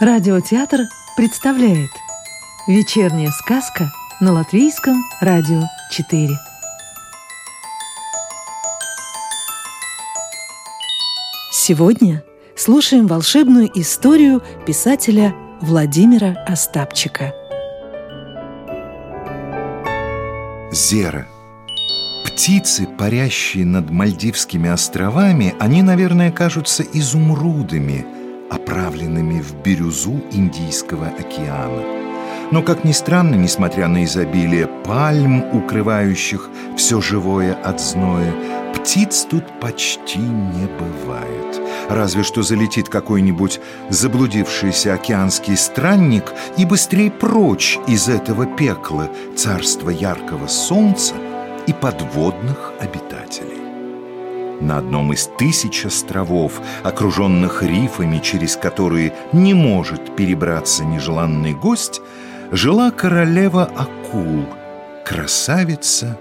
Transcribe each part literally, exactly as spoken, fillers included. Радиотеатр представляет «Вечерняя сказка» на Латвийском радио четыре. Сегодня слушаем волшебную историю писателя Владимира Астапчика. Зера. Птицы, парящие над Мальдивскими островами, они, наверное, кажутся изумрудами, оправленными в бирюзу Индийского океана. Но, как ни странно, несмотря на изобилие пальм, укрывающих все живое от зноя, птиц тут почти не бывает. Разве что залетит какой-нибудь заблудившийся океанский странник и быстрей прочь из этого пекла, царства яркого солнца и подводных обитателей. На одном из тысяч островов, окруженных рифами, через которые не может перебраться нежеланный гость, жила королева акул, красавица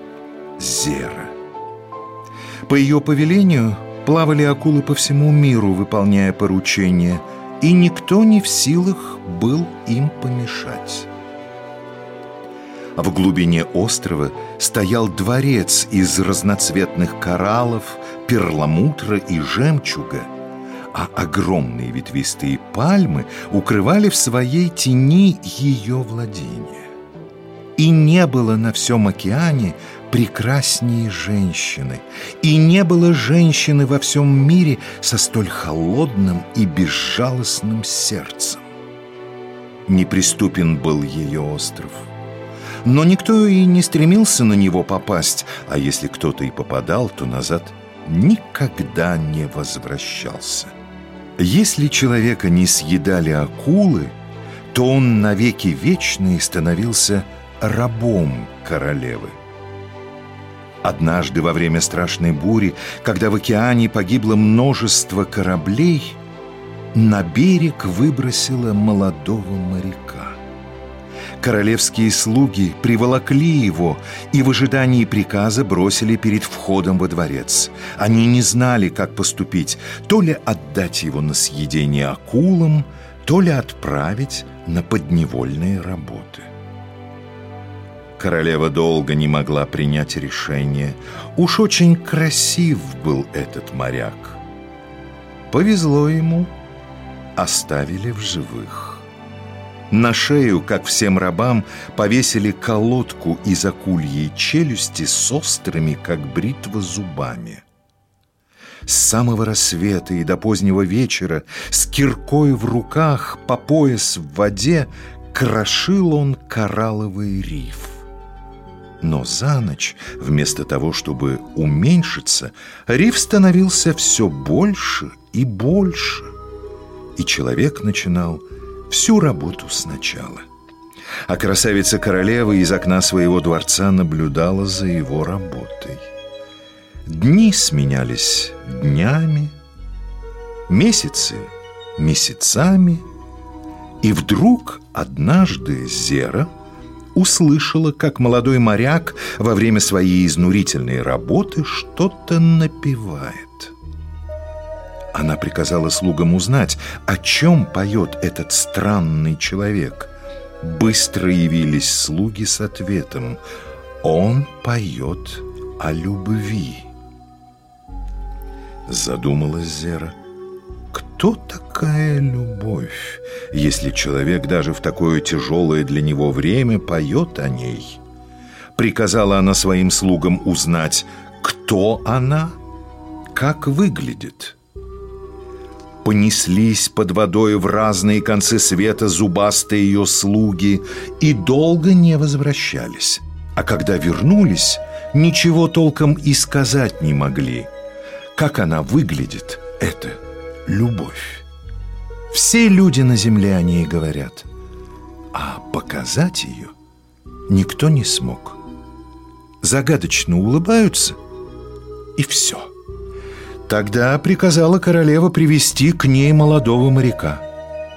Зера. По ее повелению плавали акулы по всему миру, выполняя поручения, и никто не в силах был им помешать. В глубине острова стоял дворец из разноцветных кораллов, перламутра и жемчуга, а огромные ветвистые пальмы укрывали в своей тени ее владения. И не было на всем океане прекраснее женщины, и не было женщины во всем мире со столь холодным и безжалостным сердцем. Неприступен был ее остров. Но никто и не стремился на него попасть, а если кто-то и попадал, то назад никогда не возвращался. Если человека не съедали акулы, то он навеки вечный становился рабом королевы. Однажды во время страшной бури, когда в океане погибло множество кораблей, на берег выбросило молодого моряка. Королевские слуги приволокли его и в ожидании приказа бросили перед входом во дворец. Они не знали, как поступить, то ли отдать его на съедение акулам, то ли отправить на подневольные работы. Королева долго не могла принять решение. Уж очень красив был этот моряк. Повезло ему, оставили в живых. На шею, как всем рабам, повесили колодку из акульей челюсти с острыми, как бритва, зубами. С самого рассвета и до позднего вечера с киркой в руках, по пояс в воде, крошил он коралловый риф. Но за ночь, вместо того, чтобы уменьшиться, риф становился все больше и больше, и человек начинал всю работу сначала. А красавица-королева из окна своего дворца наблюдала за его работой. Дни сменялись днями, месяцы — месяцами, и вдруг однажды Зера услышала, как молодой моряк во время своей изнурительной работы что-то напевает. Она приказала слугам узнать, о чем поет этот странный человек. Быстро явились слуги с ответом: «Он поет о любви». Задумалась Зера: кто такая любовь, если человек даже в такое тяжелое для него время поет о ней? Приказала она своим слугам узнать, кто она, как выглядит. Понеслись под водой в разные концы света зубастые ее слуги и долго не возвращались. А когда вернулись, ничего толком и сказать не могли. Как она выглядит, эта любовь? Все люди на земле о ней говорят, а показать ее никто не смог. Загадочно улыбаются, и все. Тогда приказала королева привести к ней молодого моряка.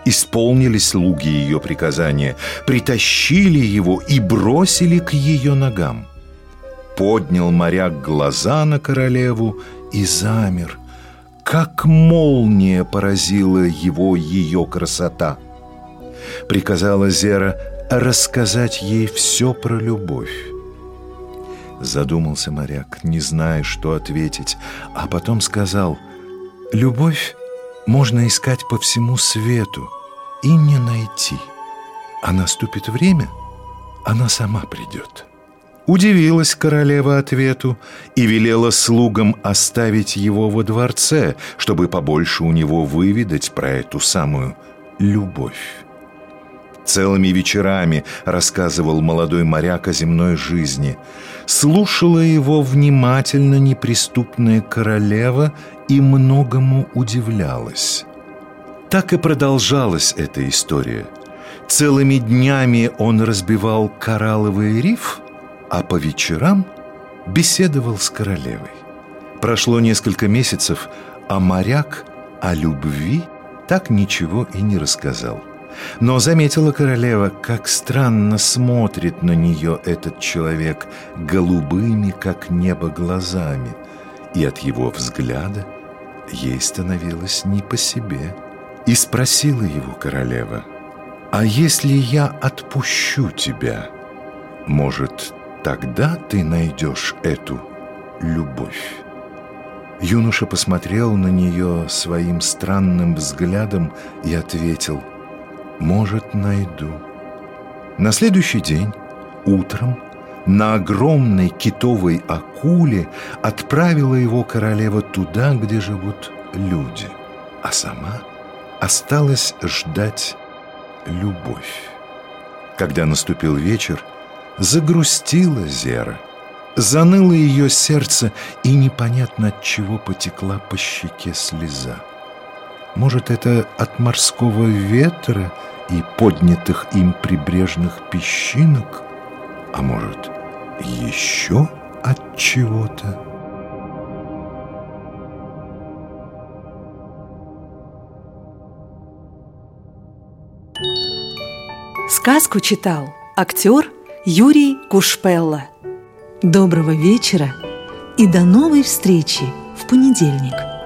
Исполнили слуги ее приказания, притащили его и бросили к ее ногам. Поднял моряк глаза на королеву и замер, как молния поразила его ее красота. приказала Зера рассказать ей все про любовь. Задумался моряк, не зная, что ответить, а потом сказал: «Любовь можно искать по всему свету и не найти. А наступит время, она сама придет». Удивилась королева ответу и велела слугам оставить его во дворце, чтобы побольше у него выведать про эту самую любовь. Целыми вечерами рассказывал молодой моряк о земной жизни. Слушала его внимательно неприступная королева и многому удивлялась. Так и продолжалась эта история. Целыми днями он разбивал коралловый риф, а по вечерам беседовал с королевой. Прошло несколько месяцев, а моряк о любви так ничего и не рассказал. Но заметила королева, как странно смотрит на нее этот человек голубыми, как небо, глазами, и от его взгляда ей становилось не по себе. И спросила его королева: «А если я отпущу тебя, может, тогда ты найдешь эту любовь?» Юноша посмотрел на нее своим странным взглядом и ответил: «Может, найду». На следующий день утром на огромной китовой акуле отправила его королева туда, где живут люди, а сама осталась ждать любовь. Когда наступил вечер, загрустила Зера, заныло ее сердце, и непонятно от чего потекла по щеке слеза. Может, это от морского ветра и поднятых им прибрежных песчинок, а может, еще от чего-то. Сказку читал актер Юрий Кушпелло. Доброго вечера и до новой встречи в понедельник.